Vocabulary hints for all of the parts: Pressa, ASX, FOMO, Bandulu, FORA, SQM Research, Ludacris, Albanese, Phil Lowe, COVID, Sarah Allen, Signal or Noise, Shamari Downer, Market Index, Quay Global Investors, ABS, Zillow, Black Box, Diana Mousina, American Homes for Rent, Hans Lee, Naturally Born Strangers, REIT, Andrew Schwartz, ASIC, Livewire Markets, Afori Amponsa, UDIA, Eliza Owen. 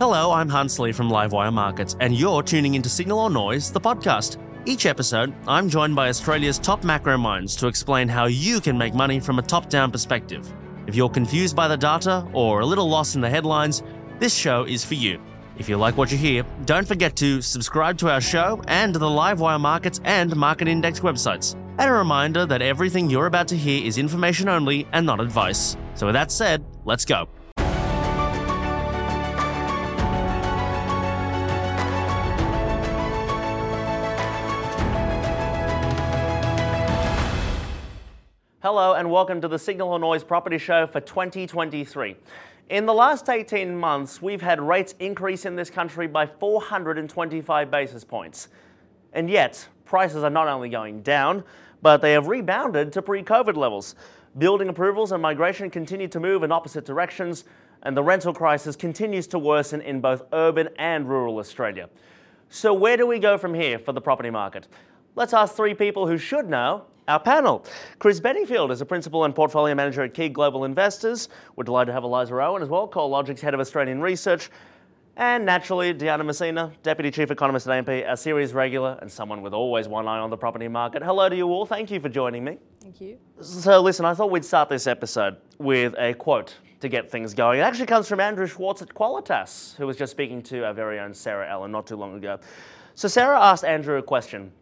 Hello, I'm Hans Lee from Livewire Markets, and you're tuning into Signal or Noise, the podcast. Each episode, I'm joined by Australia's top macro minds to explain how you can make money from a top-down perspective. If you're confused by the data or a little lost in the headlines, this show is for you. If you like what you hear, don't forget to subscribe to our show and the Livewire Markets and Market Index websites. And a reminder that everything you're about to hear is information only and not advice. So with that said, let's go. Hello and welcome to the Signal or Noise Property Show for 2023. In the last 18 months, we've had rates increase in this country by 425 basis points. And yet, prices are not only going down, but they have rebounded to pre-COVID levels. Building approvals and migration continue to move in opposite directions, and the rental crisis continues to worsen in both urban and rural Australia. So where do we go from here for the property market? Let's ask three people who should know. Our panel. Chris Bedingfield is a principal and portfolio manager at Quay Global Investors. We're delighted to have Eliza Owen as well, CoreLogic's head of Australian research. And naturally, Diana Mousina, deputy chief economist at AMP, a series regular and someone with always one eye on the property market. Hello to you all. Thank you for joining me. Thank you. So listen, I thought we'd start this episode with a quote to get things going. It actually comes from Andrew Schwartz at Qualitas, who was just speaking to our very own Sarah Allen not too long ago. So Sarah asked Andrew a question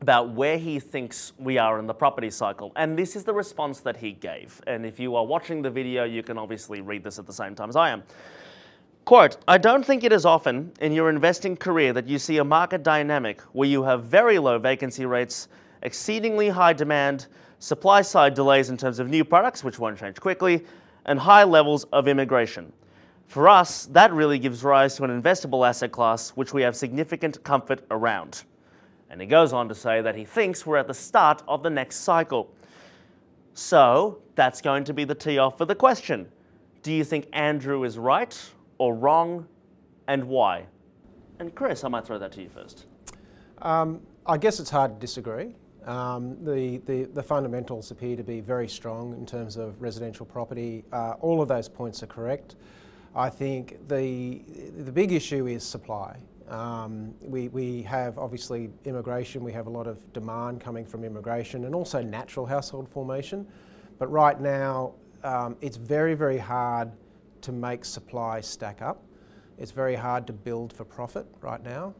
about where he thinks we are in the property cycle. And this is the response that he gave. And if you are watching the video, you can obviously read this at the same time as I am. Quote, I don't think it is often in your investing career that you see a market dynamic where you have very low vacancy rates, exceedingly high demand, supply side delays in terms of new products, which won't change quickly, and high levels of immigration. For us, that really gives rise to an investable asset class, which we have significant comfort around. And he goes on to say that he thinks we're at the start of the next cycle. So that's going to be the tee off for the question. Do you think Andrew is right or wrong, and why? And Chris, I might throw that to you first. I guess it's hard to disagree. The fundamentals appear to be very strong in terms of residential property. All of those points are correct. I think the big issue is supply. We have obviously immigration, we have a lot of demand coming from immigration and also natural household formation. But right now, it's very, very hard to make supply stack up. It's very hard to build for profit right now.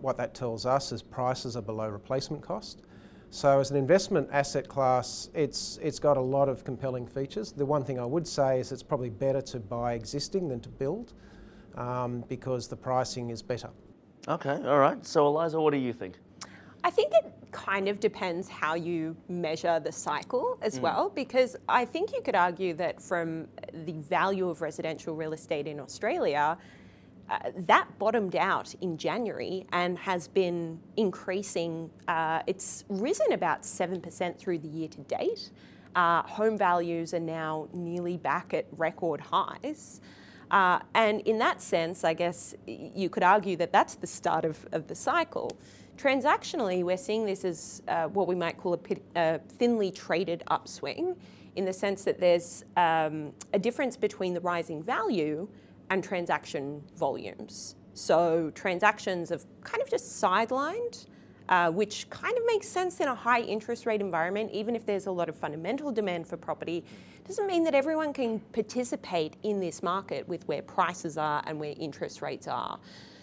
What that tells us is prices are below replacement cost. So as an investment asset class, it's got a lot of compelling features. The one thing I would say is it's probably better to buy existing than to build. Because the pricing is better. Okay, all right. So Eliza, what do you think? I think it kind of depends how you measure the cycle as well, because I think you could argue that from the value of residential real estate in Australia, that bottomed out in January and has been increasing. It's risen about 7% through the year to date. Home values are now nearly back at record highs. And in that sense, I guess you could argue that that's the start of the cycle. Transactionally, we're seeing this as what we might call a thinly traded upswing, in the sense that there's a difference between the rising value and transaction volumes. So transactions have kind of just sidelined, which kind of makes sense in a high interest rate environment. Even if there's a lot of fundamental demand for property, doesn't mean that everyone can participate in this market with where prices are and where interest rates are.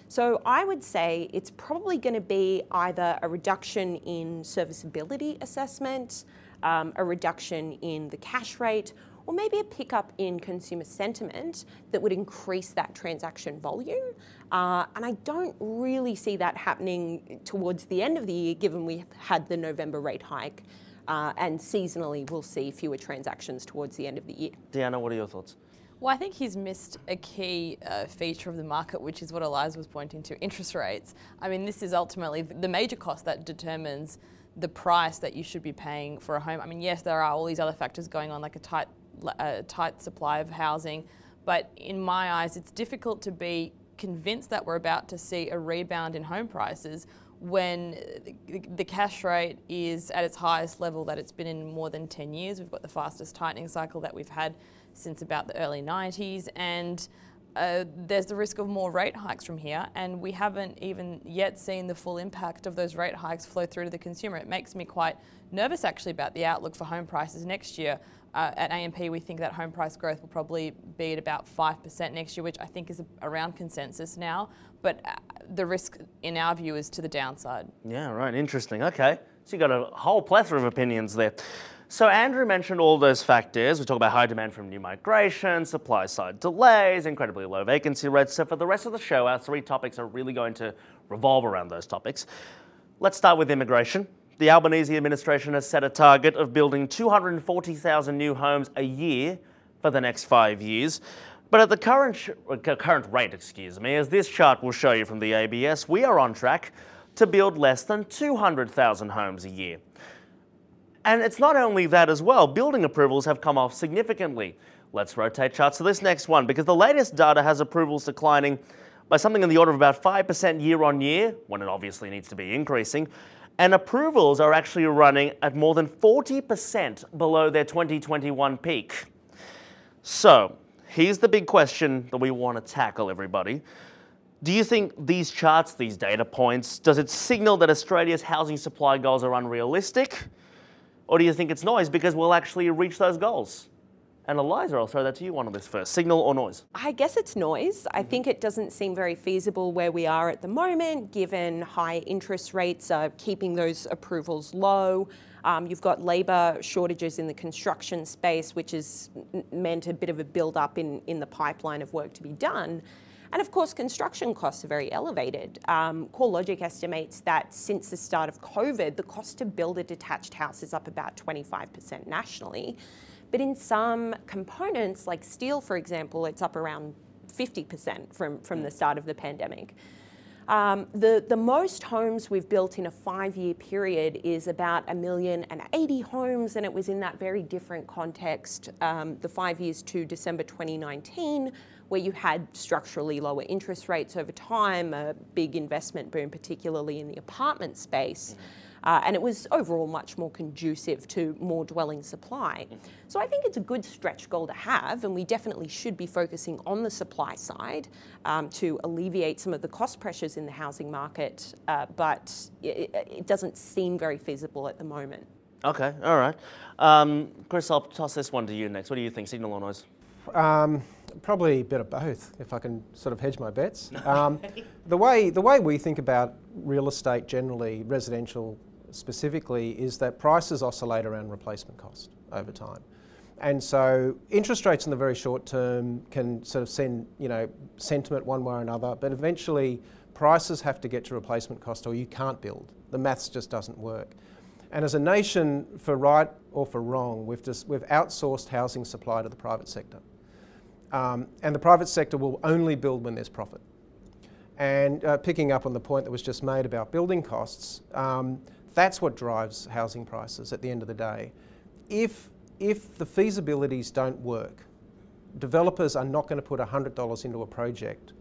So I would say it's probably going to be either a reduction in serviceability assessment, a reduction in the cash rate, or maybe a pickup in consumer sentiment that would increase that transaction volume. And I don't really see that happening towards the end of the year, given we had the November rate hike, and seasonally we'll see fewer transactions towards the end of the year. Diana, what are your thoughts? Well, I think he's missed a key feature of the market, which is what Eliza was pointing to, interest rates. I mean, this is ultimately the major cost that determines the price that you should be paying for a home. I mean, yes, there are all these other factors going on, like a tight supply of housing, but in my eyes it's difficult to be convinced that we're about to see a rebound in home prices when the cash rate is at its highest level that it's been in more than 10 years. We've got the fastest tightening cycle that we've had since about the early 90s, and there's the risk of more rate hikes from here, and we haven't even yet seen the full impact of those rate hikes flow through to the consumer. It makes me quite nervous actually about the outlook for home prices next year. At AMP, we think that home price growth will probably be at about 5% next year, which I think is around consensus now. But the risk, in our view, is to the downside. Yeah, right. Interesting. Okay. So you've got a whole plethora of opinions there. So Andrew mentioned all those factors. We talk about high demand from new migration, supply side delays, incredibly low vacancy rates. So for the rest of the show, our three topics are really going to revolve around those topics. Let's start with immigration. The Albanese administration has set a target of building 240,000 new homes a year for the next 5 years. But at the current rate, as this chart will show you from the ABS, we are on track to build less than 200,000 homes a year. And it's not only that as well, building approvals have come off significantly. Let's rotate charts to this next one, because the latest data has approvals declining by something in the order of about 5% year on year, when it obviously needs to be increasing, and approvals are actually running at more than 40% below their 2021 peak. So here's the big question that we want to tackle, everybody. Do you think these charts, these data points, does it signal that Australia's housing supply goals are unrealistic? Or do you think it's noise because we'll actually reach those goals? And Eliza, I'll throw that to you on this first. Signal or noise? I guess it's noise. I think it doesn't seem very feasible where we are at the moment, given high interest rates are keeping those approvals low. You've got labour shortages in the construction space, which has meant a bit of a build-up in the pipeline of work to be done. And of course, construction costs are very elevated. CoreLogic estimates that since the start of COVID, the cost to build a detached house is up about 25% nationally. But in some components, like steel, for example, it's up around 50% from the start of the pandemic. The most homes we've built in a 5-year period is about 1,080,000 homes, and it was in that very different context, the 5 years to December 2019, where you had structurally lower interest rates over time, a big investment boom, particularly in the apartment space. And it was overall much more conducive to more dwelling supply. So I think it's a good stretch goal to have, and we definitely should be focusing on the supply side to alleviate some of the cost pressures in the housing market, but it doesn't seem very feasible at the moment. Okay, all right. Chris, I'll toss this one to you next. What do you think, signal or noise? Probably a bit of both, if I can sort of hedge my bets. The way we think about real estate generally, residential specifically, is that prices oscillate around replacement cost over time. And so interest rates in the very short term can sort of send, sentiment one way or another, but eventually prices have to get to replacement cost or you can't build. The maths just doesn't work. And as a nation, for right or for wrong, we've outsourced housing supply to the private sector. And the private sector will only build when there's profit. And picking up on the point that was just made about building costs, that's what drives housing prices at the end of the day. If the feasibilities don't work, developers are not going to put $100 into a project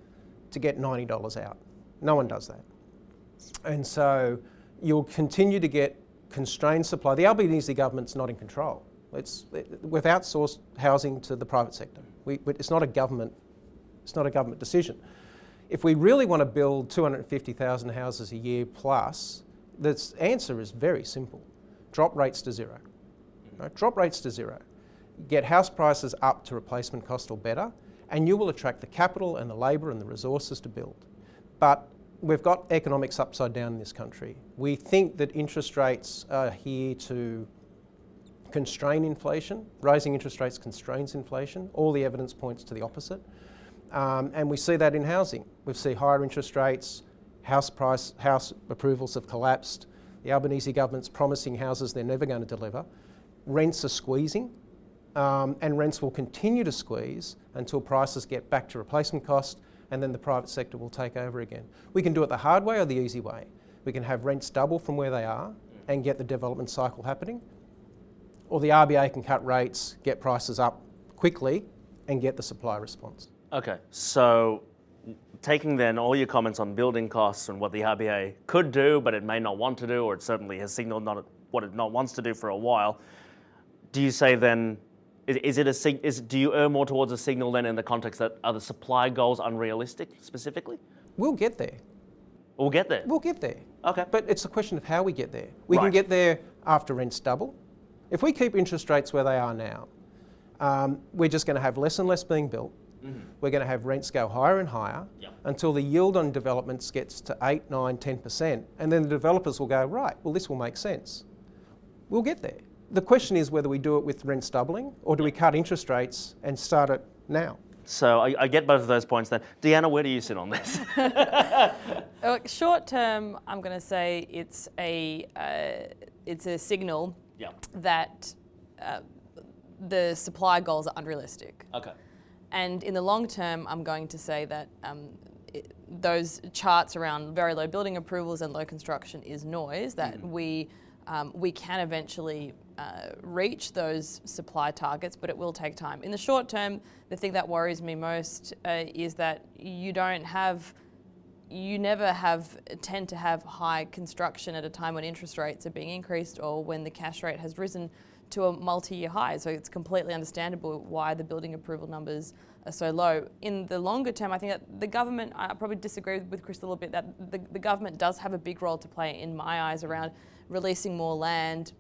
to get $90 out. No one does that. And so you'll continue to get constrained supply. The Albanese government's not in control. We've outsourced housing to the private sector. It's not a government decision. If we really want to build 250,000 houses a year plus, the answer is very simple. Drop rates to zero. Right? Drop rates to zero. Get house prices up to replacement cost or better, and you will attract the capital and the labour and the resources to build. But we've got economics upside down in this country. We think that interest rates are here to constrain inflation. Raising interest rates constrains inflation. All the evidence points to the opposite. And we see that in housing. We see higher interest rates, house approvals have collapsed. The Albanese government's promising houses they're never going to deliver. Rents are squeezing, and rents will continue to squeeze until prices get back to replacement cost, and then the private sector will take over again. We can do it the hard way or the easy way. We can have rents double from where they are and get the development cycle happening. Or the RBA can cut rates, get prices up quickly, and get the supply response. Okay, so taking then all your comments on building costs and what the RBA could do, but it may not want to do, or it certainly has signalled what it wants to do for a while, do you say then Do you err more towards a signal then in the context that are the supply goals unrealistic specifically? We'll get there. We'll get there? We'll get there. Okay. But it's a question of how we get there. We can get there after rents double. If we keep interest rates where they are now, we're just going to have less and less being built. Mm-hmm. We're going to have rents go higher and higher until the yield on developments gets to 8, 9, 10%. And then the developers will go, right, well, this will make sense. We'll get there. The question is whether we do it with rents doubling or do we cut interest rates and start it now? So I get both of those points then. Diana, where do you sit on this? Short term, I'm going to say it's a signal that the supply goals are unrealistic. Okay. And in the long term, I'm going to say that those charts around very low building approvals and low construction is noise, that we can eventually reach those supply targets, but it will take time. In the short term, the thing that worries me most is that you never tend to have high construction at a time when interest rates are being increased or when the cash rate has risen to a multi-year high. So it's completely understandable why the building approval numbers are so low. In the longer term, I think that the government, I probably disagree with Chris a little bit, that the government does have a big role to play in my eyes around releasing more land,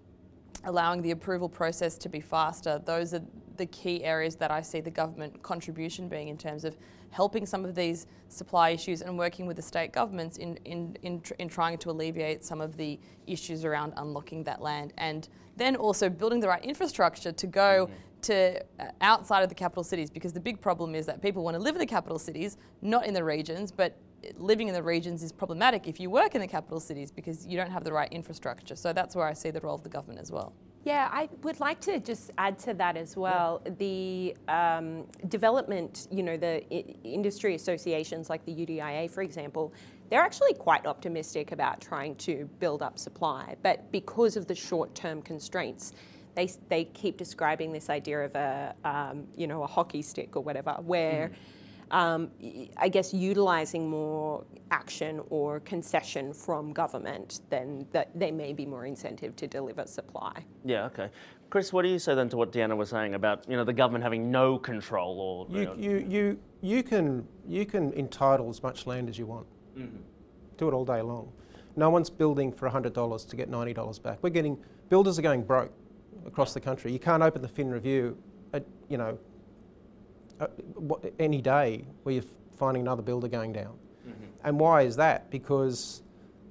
allowing the approval process to be faster. Those are the key areas that I see the government contribution being in terms of helping some of these supply issues and working with the state governments in trying to alleviate some of the issues around unlocking that land. And then also building the right infrastructure to go to outside of the capital cities, because the big problem is that people want to live in the capital cities, not in the regions, but living in the regions is problematic if you work in the capital cities because you don't have the right infrastructure. So that's where I see the role of the government as well. Yeah, I would like to just add to that as well. Yeah. The development, the industry associations like the UDIA, for example, they're actually quite optimistic about trying to build up supply, but because of the short-term constraints, they keep describing this idea of a hockey stick or whatever, where I guess utilising more action or concession from government, then that they may be more incentive to deliver supply. Yeah, okay. Chris, what do you say then to what Diana was saying about the government having no control or you can entitle as much land as you want. Mm-hmm. Do it all day long. No one's building for $100 to get $90 back. Builders are going broke across the country. You can't open the Fin Review any day where you're finding another builder going down. Mm-hmm. And why is that? Because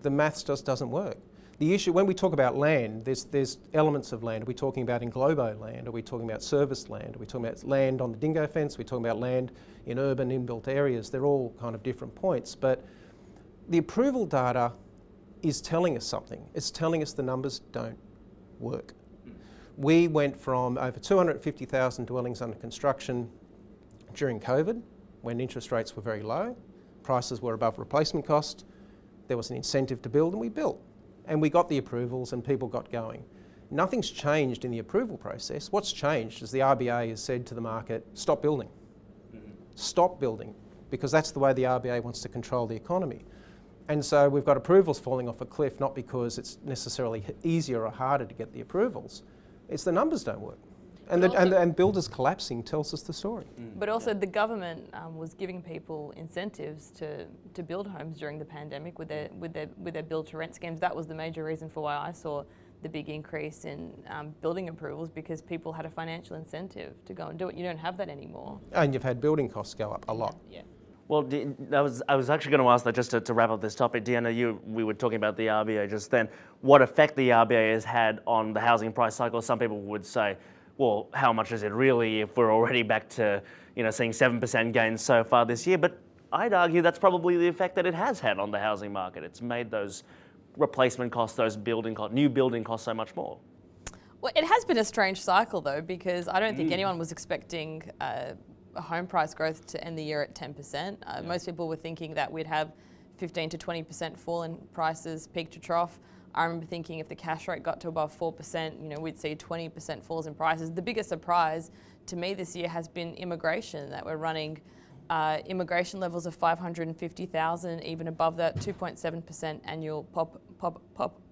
the maths just doesn't work. The issue, when we talk about land, there's elements of land. Are we talking about in globo land? Are we talking about serviced land? Are we talking about land on the dingo fence? Are we talking about land in urban inbuilt areas? They're all kind of different points. But the approval data is telling us something. It's telling us the numbers don't work. Mm. We went from over 250,000 dwellings under construction during COVID, when interest rates were very low, prices were above replacement cost, there was an incentive to build, and we built. And we got the approvals and people got going. Nothing's changed in the approval process. What's changed is the RBA has said to the market, stop building. Mm-hmm. Stop building, because that's the way the RBA wants to control the economy. And so we've got approvals falling off a cliff, not because it's necessarily easier or harder to get the approvals, it's the numbers don't work. And builders collapsing tells us the story. But also the government was giving people incentives to build homes during the pandemic with their build to rent schemes. That was the major reason for why I saw the big increase in building approvals, because people had a financial incentive to go and do it. You don't have that anymore. And you've had building costs go up a lot. Yeah. Well, I was actually going to ask that just to wrap up this topic. Diana, we were talking about the RBA just then. What effect the RBA has had on the housing price cycle? Some people would say, well, how much is it really if we're already back to seeing 7% gains so far this year? But I'd argue that's probably the effect that it has had on the housing market. It's made those replacement costs, those building costs, new building costs so much more. Well, it has been a strange cycle though, because I don't think anyone was expecting a home price growth to end the year at 10%. Most people were thinking that we'd have 15 to 20% fall in prices, peak to trough. I remember thinking if the cash rate got to above 4%, we'd see 20% falls in prices. The biggest surprise to me this year has been immigration, that we're running immigration levels of 550,000, even above that 2.7% annual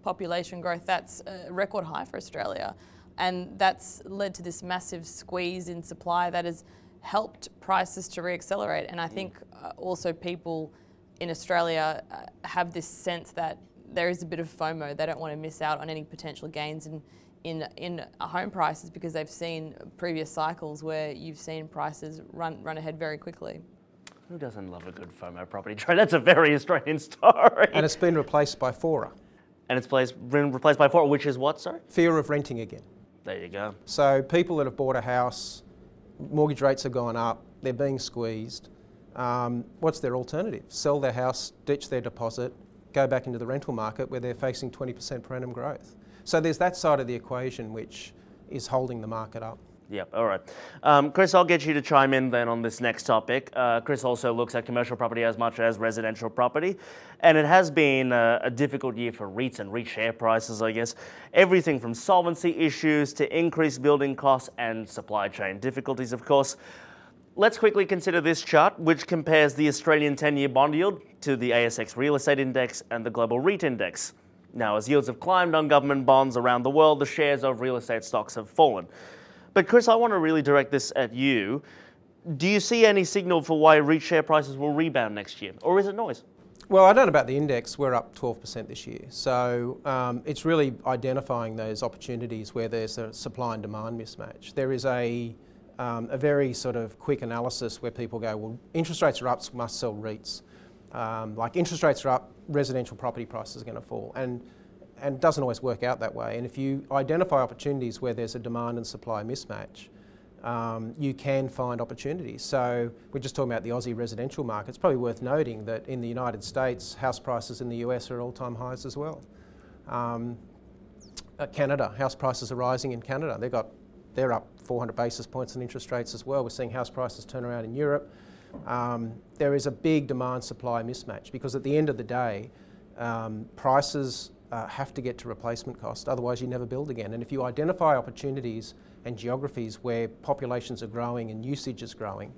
population growth. That's a record high for Australia. And that's led to this massive squeeze in supply that has helped prices to reaccelerate. And I think also people in Australia have this sense that there is a bit of FOMO. They don't want to miss out on any potential gains in home prices because they've seen previous cycles where you've seen prices run ahead very quickly. Who doesn't love a good FOMO property trade? That's a very Australian story. And it's been replaced by FORA. And it's been replaced by FORA, which is what, sorry? Fear of renting again. There you go. So people that have bought a house, mortgage rates have gone up, they're being squeezed. What's their alternative? Sell their house, ditch their deposit, go back into the rental market where they're facing 20% per annum growth. So there's that side of the equation which is holding the market up. Yep, all right. Chris, I'll get you to chime in then on this next topic. Chris also looks at commercial property as much as residential property. And it has been a difficult year for REITs and REIT share prices, I guess. Everything from solvency issues to increased building costs and supply chain difficulties, of course. Let's quickly consider this chart, which compares the Australian 10-year bond yield to the ASX Real Estate Index and the Global REIT Index. Now, as yields have climbed on government bonds around the world, the shares of real estate stocks have fallen. But Chris, I want to really direct this at you. Do you see any signal for why REIT share prices will rebound next year, or is it noise? Well, I don't know about the index. We're up 12% this year. So it's really identifying those opportunities where there's a supply and demand mismatch. There is a very sort of quick analysis where people go, well, interest rates are up, so must sell REITs. Like interest rates are up, residential property prices are going to fall. And it doesn't always work out that way. And if you identify opportunities where there's a demand and supply mismatch, you can find opportunities. So we're just talking about the Aussie residential market. It's probably worth noting that in the United States, house prices in the US are at all-time highs as well. Canada, house prices are rising in Canada. They're up 400 basis points in interest rates as well. We're seeing house prices turn around in Europe. There is a big demand-supply mismatch because at the end of the day, prices have to get to replacement cost, otherwise you never build again. And if you identify opportunities and geographies where populations are growing and usage is growing,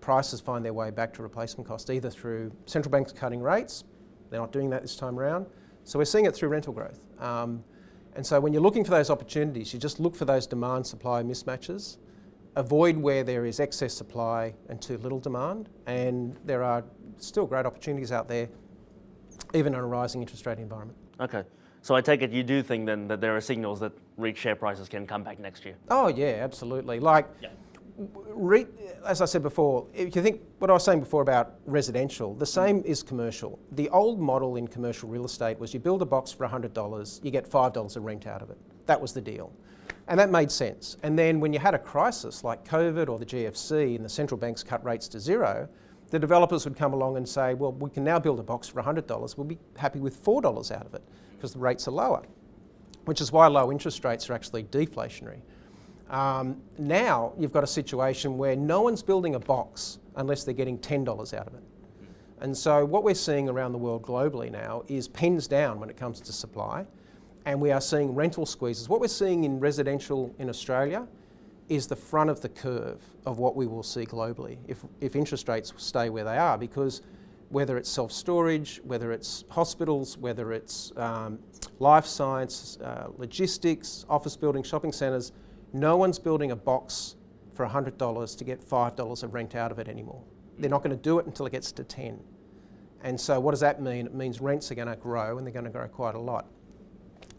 prices find their way back to replacement cost, either through central banks cutting rates, they're not doing that this time around, so we're seeing it through rental growth. And so when you're looking for those opportunities, you just look for those demand-supply mismatches, avoid where there is excess supply and too little demand, and there are still great opportunities out there even in a rising interest rate environment. Okay. So I take it you do think then that there are signals that REIT share prices can come back next year? Oh yeah, absolutely. REIT, as I said before, if you think what I was saying before about residential, the same is commercial. The old model in commercial real estate was you build a box for $100, you get $5 of rent out of it. That was the deal. And that made sense. And then when you had a crisis like COVID or the GFC and the central banks cut rates to zero, the developers would come along and say, well, we can now build a box for $100. We'll be happy with $4 out of it because the rates are lower, which is why low interest rates are actually deflationary. Now you've got a situation where no one's building a box unless they're getting $10 out of it. And so what we're seeing around the world globally now is pens down when it comes to supply, and we are seeing rental squeezes. What we're seeing in residential in Australia is the front of the curve of what we will see globally if interest rates stay where they are, because whether it's self-storage, whether it's hospitals, whether it's life science, logistics, office buildings, shopping centres, no one's building a box for $100 to get $5 of rent out of it anymore. They're not going to do it until it gets to 10. And so what does that mean? It means rents are going to grow, and they're going to grow quite a lot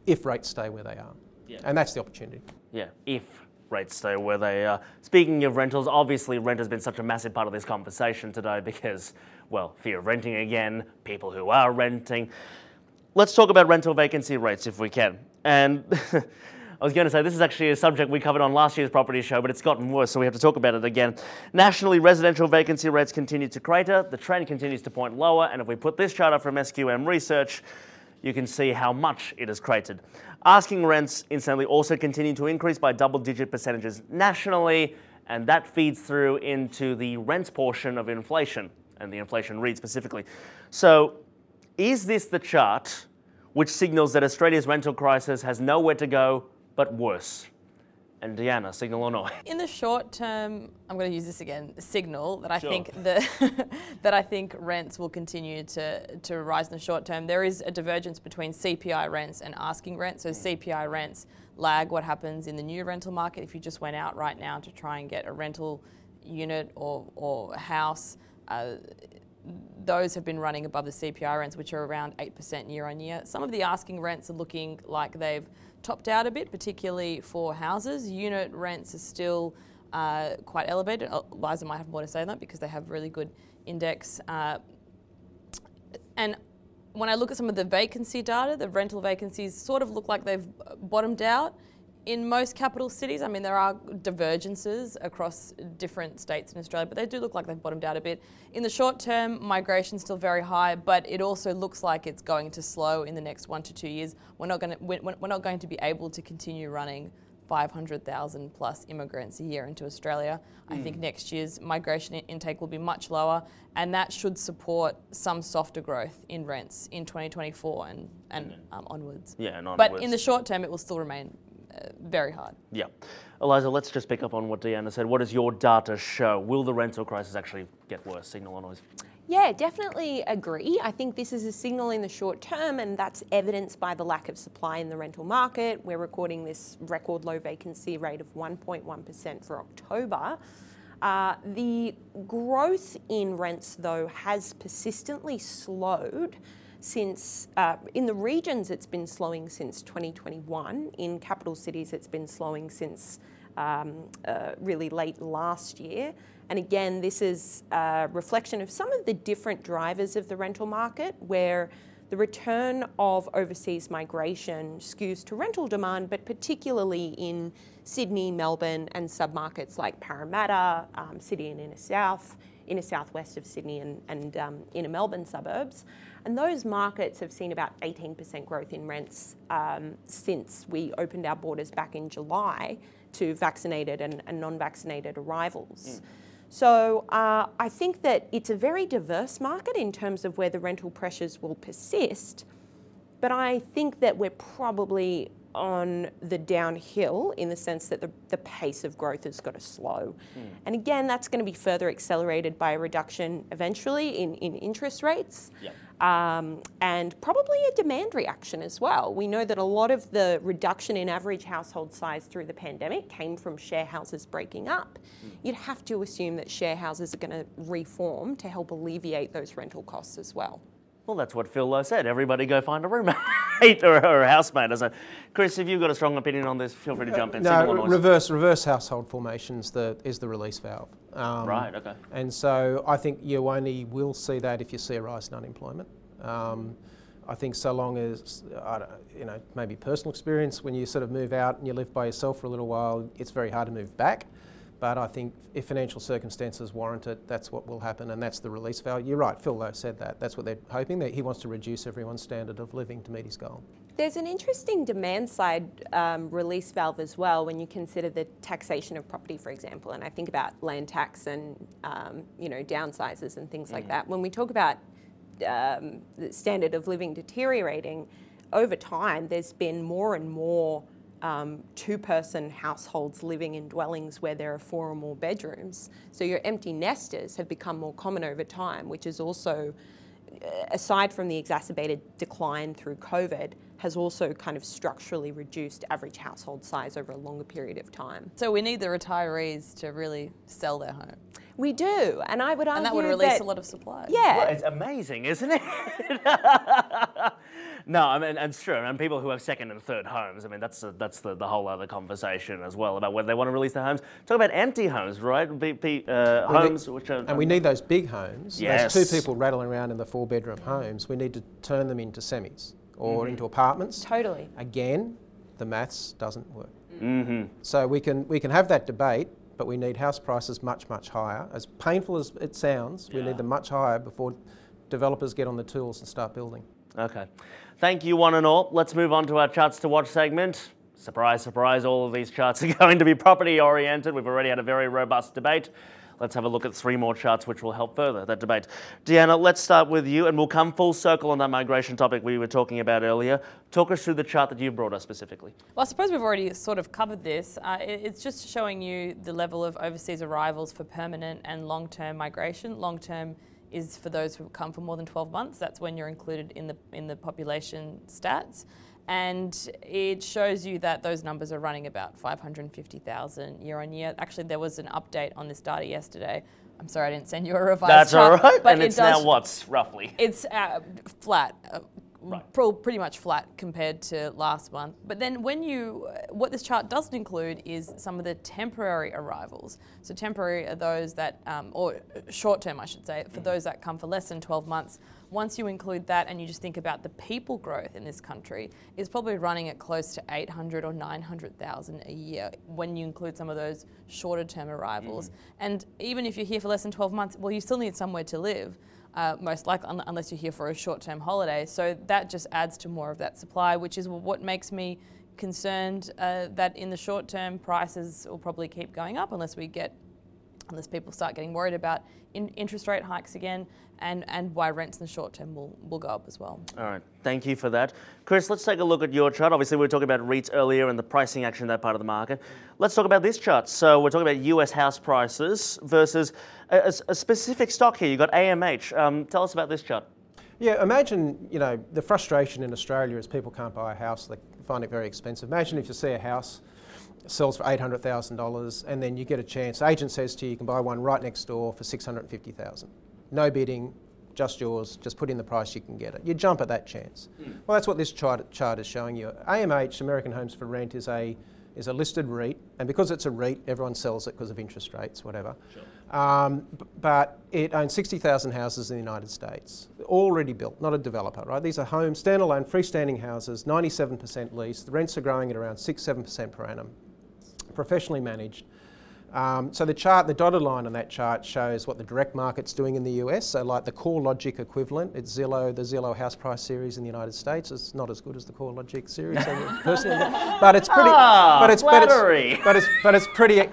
if rates stay where they are. Yeah. And that's the opportunity. Yeah, if rates stay where they are. Speaking of rentals, obviously rent has been such a massive part of this conversation today because, well, fear of renting again, people who are renting. Let's talk about rental vacancy rates if we can. And I was going to say, this is actually a subject we covered on last year's property show, but it's gotten worse, so we have to talk about it again. Nationally, residential vacancy rates continue to crater. The trend continues to point lower, and if we put this chart up from SQM Research, you can see how much it has cratered. Asking rents, incidentally, also continue to increase by double-digit percentages nationally, and that feeds through into the rents portion of inflation, and the inflation read specifically. So is this the chart which signals that Australia's rental crisis has nowhere to go but worse? And Diana, Signal or Noise? In the short term, I'm going to use this again, Signal, that I think that I think rents will continue to rise in the short term. There is a divergence between CPI rents and asking rents. So CPI rents lag what happens in the new rental market. If you just went out right now to try and get a rental unit or house, those have been running above the CPI rents, which are around 8% year on year. Some of the asking rents are looking like they've topped out a bit, particularly for houses. Unit rents are still quite elevated. Eliza might have more to say on that because they have really good index. And when I look at some of the vacancy data, the rental vacancies sort of look like they've bottomed out in most capital cities. I mean, there are divergences across different states in Australia, but they do look like they've bottomed out a bit. In the short term, migration's still very high, but it also looks like it's going to slow in the next 1 to 2 years. We're not going to be able to continue running 500,000 plus immigrants a year into Australia. I think next year's migration intake will be much lower, and that should support some softer growth in rents in 2024 and onwards. Yeah, and onwards. But in the short term, it will still remain very hard. Yeah. Eliza, let's just pick up on what Diana said. What does your data show? Will the rental crisis actually get worse, Signal or Noise? Yeah, definitely agree. I think this is a signal in the short term, and that's evidenced by the lack of supply in the rental market. We're recording this record low vacancy rate of 1.1% for October. The growth in rents, though, has persistently slowed. Since in the regions, it's been slowing since 2021. In capital cities, it's been slowing since really late last year. And again, this is a reflection of some of the different drivers of the rental market, where the return of overseas migration skews to rental demand, but particularly in Sydney, Melbourne, and submarkets like Parramatta, City and Inner South, inner southwest of Sydney and inner Melbourne suburbs. And those markets have seen about 18% growth in rents since we opened our borders back in July to vaccinated and non-vaccinated arrivals. So I think that it's a very diverse market in terms of where the rental pressures will persist, but I think that we're probably on the downhill in the sense that the pace of growth has got to slow. And again, that's going to be further accelerated by a reduction eventually in interest rates and probably a demand reaction as well. We know that a lot of the reduction in average household size through the pandemic came from share houses breaking up. You'd have to assume that share houses are going to reform to help alleviate those rental costs as well. Well, that's what Phil Lowe said. Everybody go find a roommate or a housemate. So, Chris, if you've got a strong opinion on this, feel free to jump in. No, reverse household formations is the release valve. Right, okay. And so I think you only will see that if you see a rise in unemployment. I think so long as, maybe personal experience, when you sort of move out and you live by yourself for a little while, it's very hard to move back. But I think if financial circumstances warrant it, that's what will happen, and that's the release valve. You're right, Phil Lowe said that. That's what they're hoping, that he wants to reduce everyone's standard of living to meet his goal. There's an interesting demand side release valve as well when you consider the taxation of property, for example, and I think about land tax and downsizes and things like that. When we talk about the standard of living deteriorating, over time there's been more and more two-person households living in dwellings where there are four or more bedrooms. So your empty nesters have become more common over time, which is also, aside from the exacerbated decline through COVID, has also kind of structurally reduced average household size over a longer period of time. So we need the retirees to really sell their home. We do, and I would argue that would release a lot of supply. Yeah. Well, it's amazing, isn't it? No, I mean, it's true. I mean, people who have second and third homes, I mean, that's the whole other conversation as well about whether they want to release their homes. Talk about empty homes, right? Homes which are... And we need those big homes. Yes. Those two people rattling around in the four-bedroom homes, we need to turn them into semis or into apartments. Totally. Again, the maths doesn't work. So we can have that debate, but we need house prices much, much higher. As painful as it sounds, we need them much higher before developers get on the tools and start building. Okay. Thank you, one and all. Let's move on to our Charts to Watch segment. Surprise, surprise, all of these charts are going to be property oriented. We've already had a very robust debate. Let's have a look at three more charts which will help further that debate. Diana, let's start with you, and we'll come full circle on that migration topic we were talking about earlier. Talk us through the chart that you brought us specifically. Well, I suppose we've already sort of covered this. It's just showing you the level of overseas arrivals for permanent and long-term migration. Long-term is for those who come for more than 12 months. That's when you're included in the population stats. And it shows you that those numbers are running about 550,000 year on year. Actually, there was an update on this data yesterday. I'm sorry I didn't send you a revised chart. That's all right. But and it's now what's roughly? It's flat. Right. Pretty much flat compared to last month. But then what this chart doesn't include is some of the temporary arrivals. So temporary are those that, or short term I should say, for those that come for less than 12 months. Once you include that and you just think about the people growth in this country, it's probably running at close to 800 or 900,000 a year when you include some of those shorter term arrivals. And even if you're here for less than 12 months, well, you still need somewhere to live. Most likely, unless you're here for a short-term holiday. So that just adds to more of that supply, which is what makes me concerned that in the short term, prices will probably keep going up unless people start getting worried about interest rate hikes again, and why rents in the short term will go up as well. All right, thank you for that. Chris, let's take a look at your chart. Obviously, we were talking about REITs earlier and the pricing action in that part of the market. Let's talk about this chart. So we're talking about US house prices versus a specific stock here. You've got AMH. Tell us about this chart. Yeah, imagine, the frustration in Australia is people can't buy a house. They find it very expensive. Imagine if you see a house sells for $800,000 and then you get a chance, the agent says to you, you can buy one right next door for $650,000. No bidding, just yours, just put in the price you can get it. You jump at that chance. Well, that's what this chart is showing you. AMH, American Homes for Rent, is a listed REIT, and because it's a REIT, everyone sells it because of interest rates, whatever. Sure. But it owns 60,000 houses in the United States, already built, not a developer, right? These are homes, standalone, freestanding houses, 97% leased. The rents are growing at around 6-7% per annum. Professionally managed. So the dotted line on that chart shows what the direct market's doing in the US, so like the CoreLogic equivalent. It's Zillow, the Zillow house price series in the United States. It's not as good as the CoreLogic series, personally, but it's pretty. But it's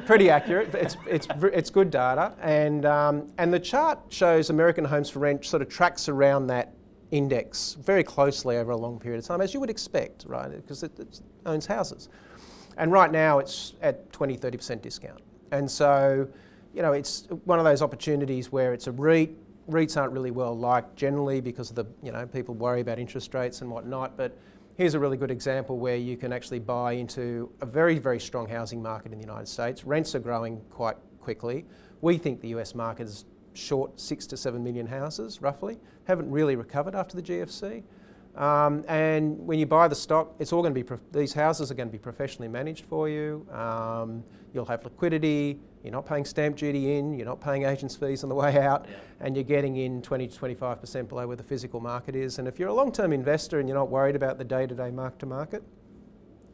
pretty accurate. It's good data, and the chart shows American Homes for Rent sort of tracks around that index very closely over a long period of time, as you would expect, right? Because it owns houses. And right now it's at 20-30% discount. And so, it's one of those opportunities where it's a REIT. REITs aren't really well liked generally because of the, people worry about interest rates and whatnot. But here's a really good example where you can actually buy into a very, very strong housing market in the United States. Rents are growing quite quickly. We think the US market is short 6 to 7 million houses, roughly. Haven't really recovered after the GFC. And when you buy the stock, it's all going to be these houses are going to be professionally managed for you. You'll have liquidity. You're not paying stamp duty in. You're not paying agents' fees on the way out, and you're getting in 20-25% below where the physical market is. And if you're a long-term investor and you're not worried about the day-to-day mark-to-market,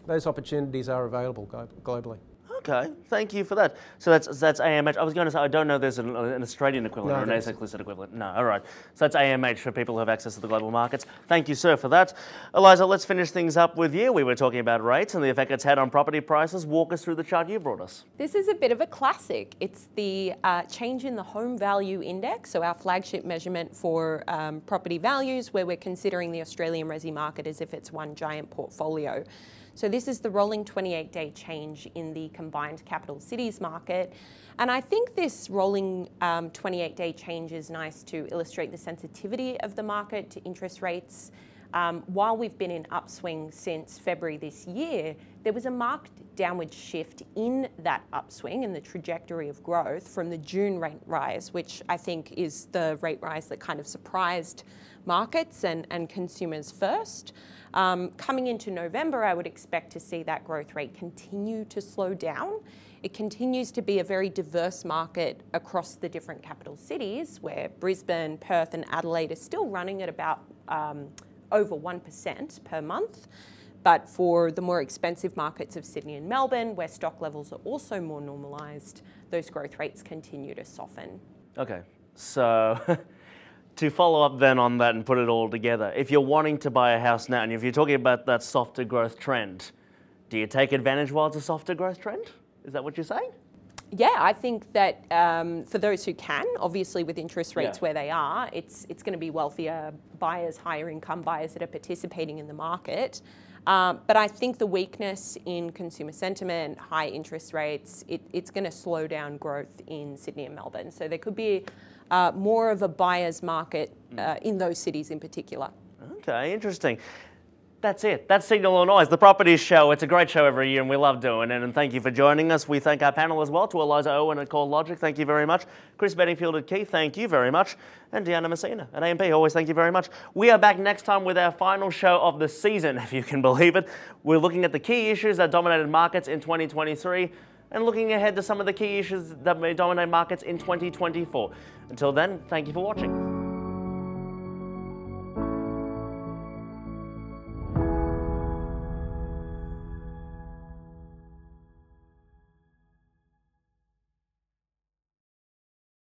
those opportunities are available globally. Okay, thank you for that. So that's AMH. I was going to say, I don't know if there's an Australian equivalent or an ASIC listed equivalent. No, all right. So that's AMH for people who have access to the global markets. Thank you, sir, for that. Eliza, let's finish things up with you. We were talking about rates and the effect it's had on property prices. Walk us through the chart you brought us. This is a bit of a classic. It's the change in the home value index, so our flagship measurement for property values, where we're considering the Australian resi market as if it's one giant portfolio. So this is the rolling 28-day change in the combined capital cities market. And I think this rolling 28-day change is nice to illustrate the sensitivity of the market to interest rates. While we've been in upswing since February this year, there was a marked downward shift in that upswing and the trajectory of growth from the June rate rise, which I think is the rate rise that kind of surprised markets and consumers first. Coming into November, I would expect to see that growth rate continue to slow down. It continues to be a very diverse market across the different capital cities, where Brisbane, Perth and Adelaide are still running at about over 1% per month. But for the more expensive markets of Sydney and Melbourne, where stock levels are also more normalised, those growth rates continue to soften. Okay, so to follow up then on that and put it all together, if you're wanting to buy a house now, and if you're talking about that softer growth trend, do you take advantage while it's a softer growth trend? Is that what you're saying? Yeah, I think that for those who can, obviously with interest rates where they are, it's going to be wealthier buyers, higher income buyers that are participating in the market. But I think the weakness in consumer sentiment, high interest rates, it's going to slow down growth in Sydney and Melbourne. So there could be more of a buyer's market in those cities in particular. Okay, interesting. That's it. That's Signal or Noise, the property show. It's a great show every year and we love doing it. And thank you for joining us. We thank our panel as well, to Eliza Owen at CoreLogic. Thank you very much. Chris Bedingfield at Quay, thank you very much. And Diana Mousina at AMP, always thank you very much. We are back next time with our final show of the season, if you can believe it. We're looking at the key issues that dominated markets in 2023 and looking ahead to some of the key issues that may dominate markets in 2024. Until then, thank you for watching.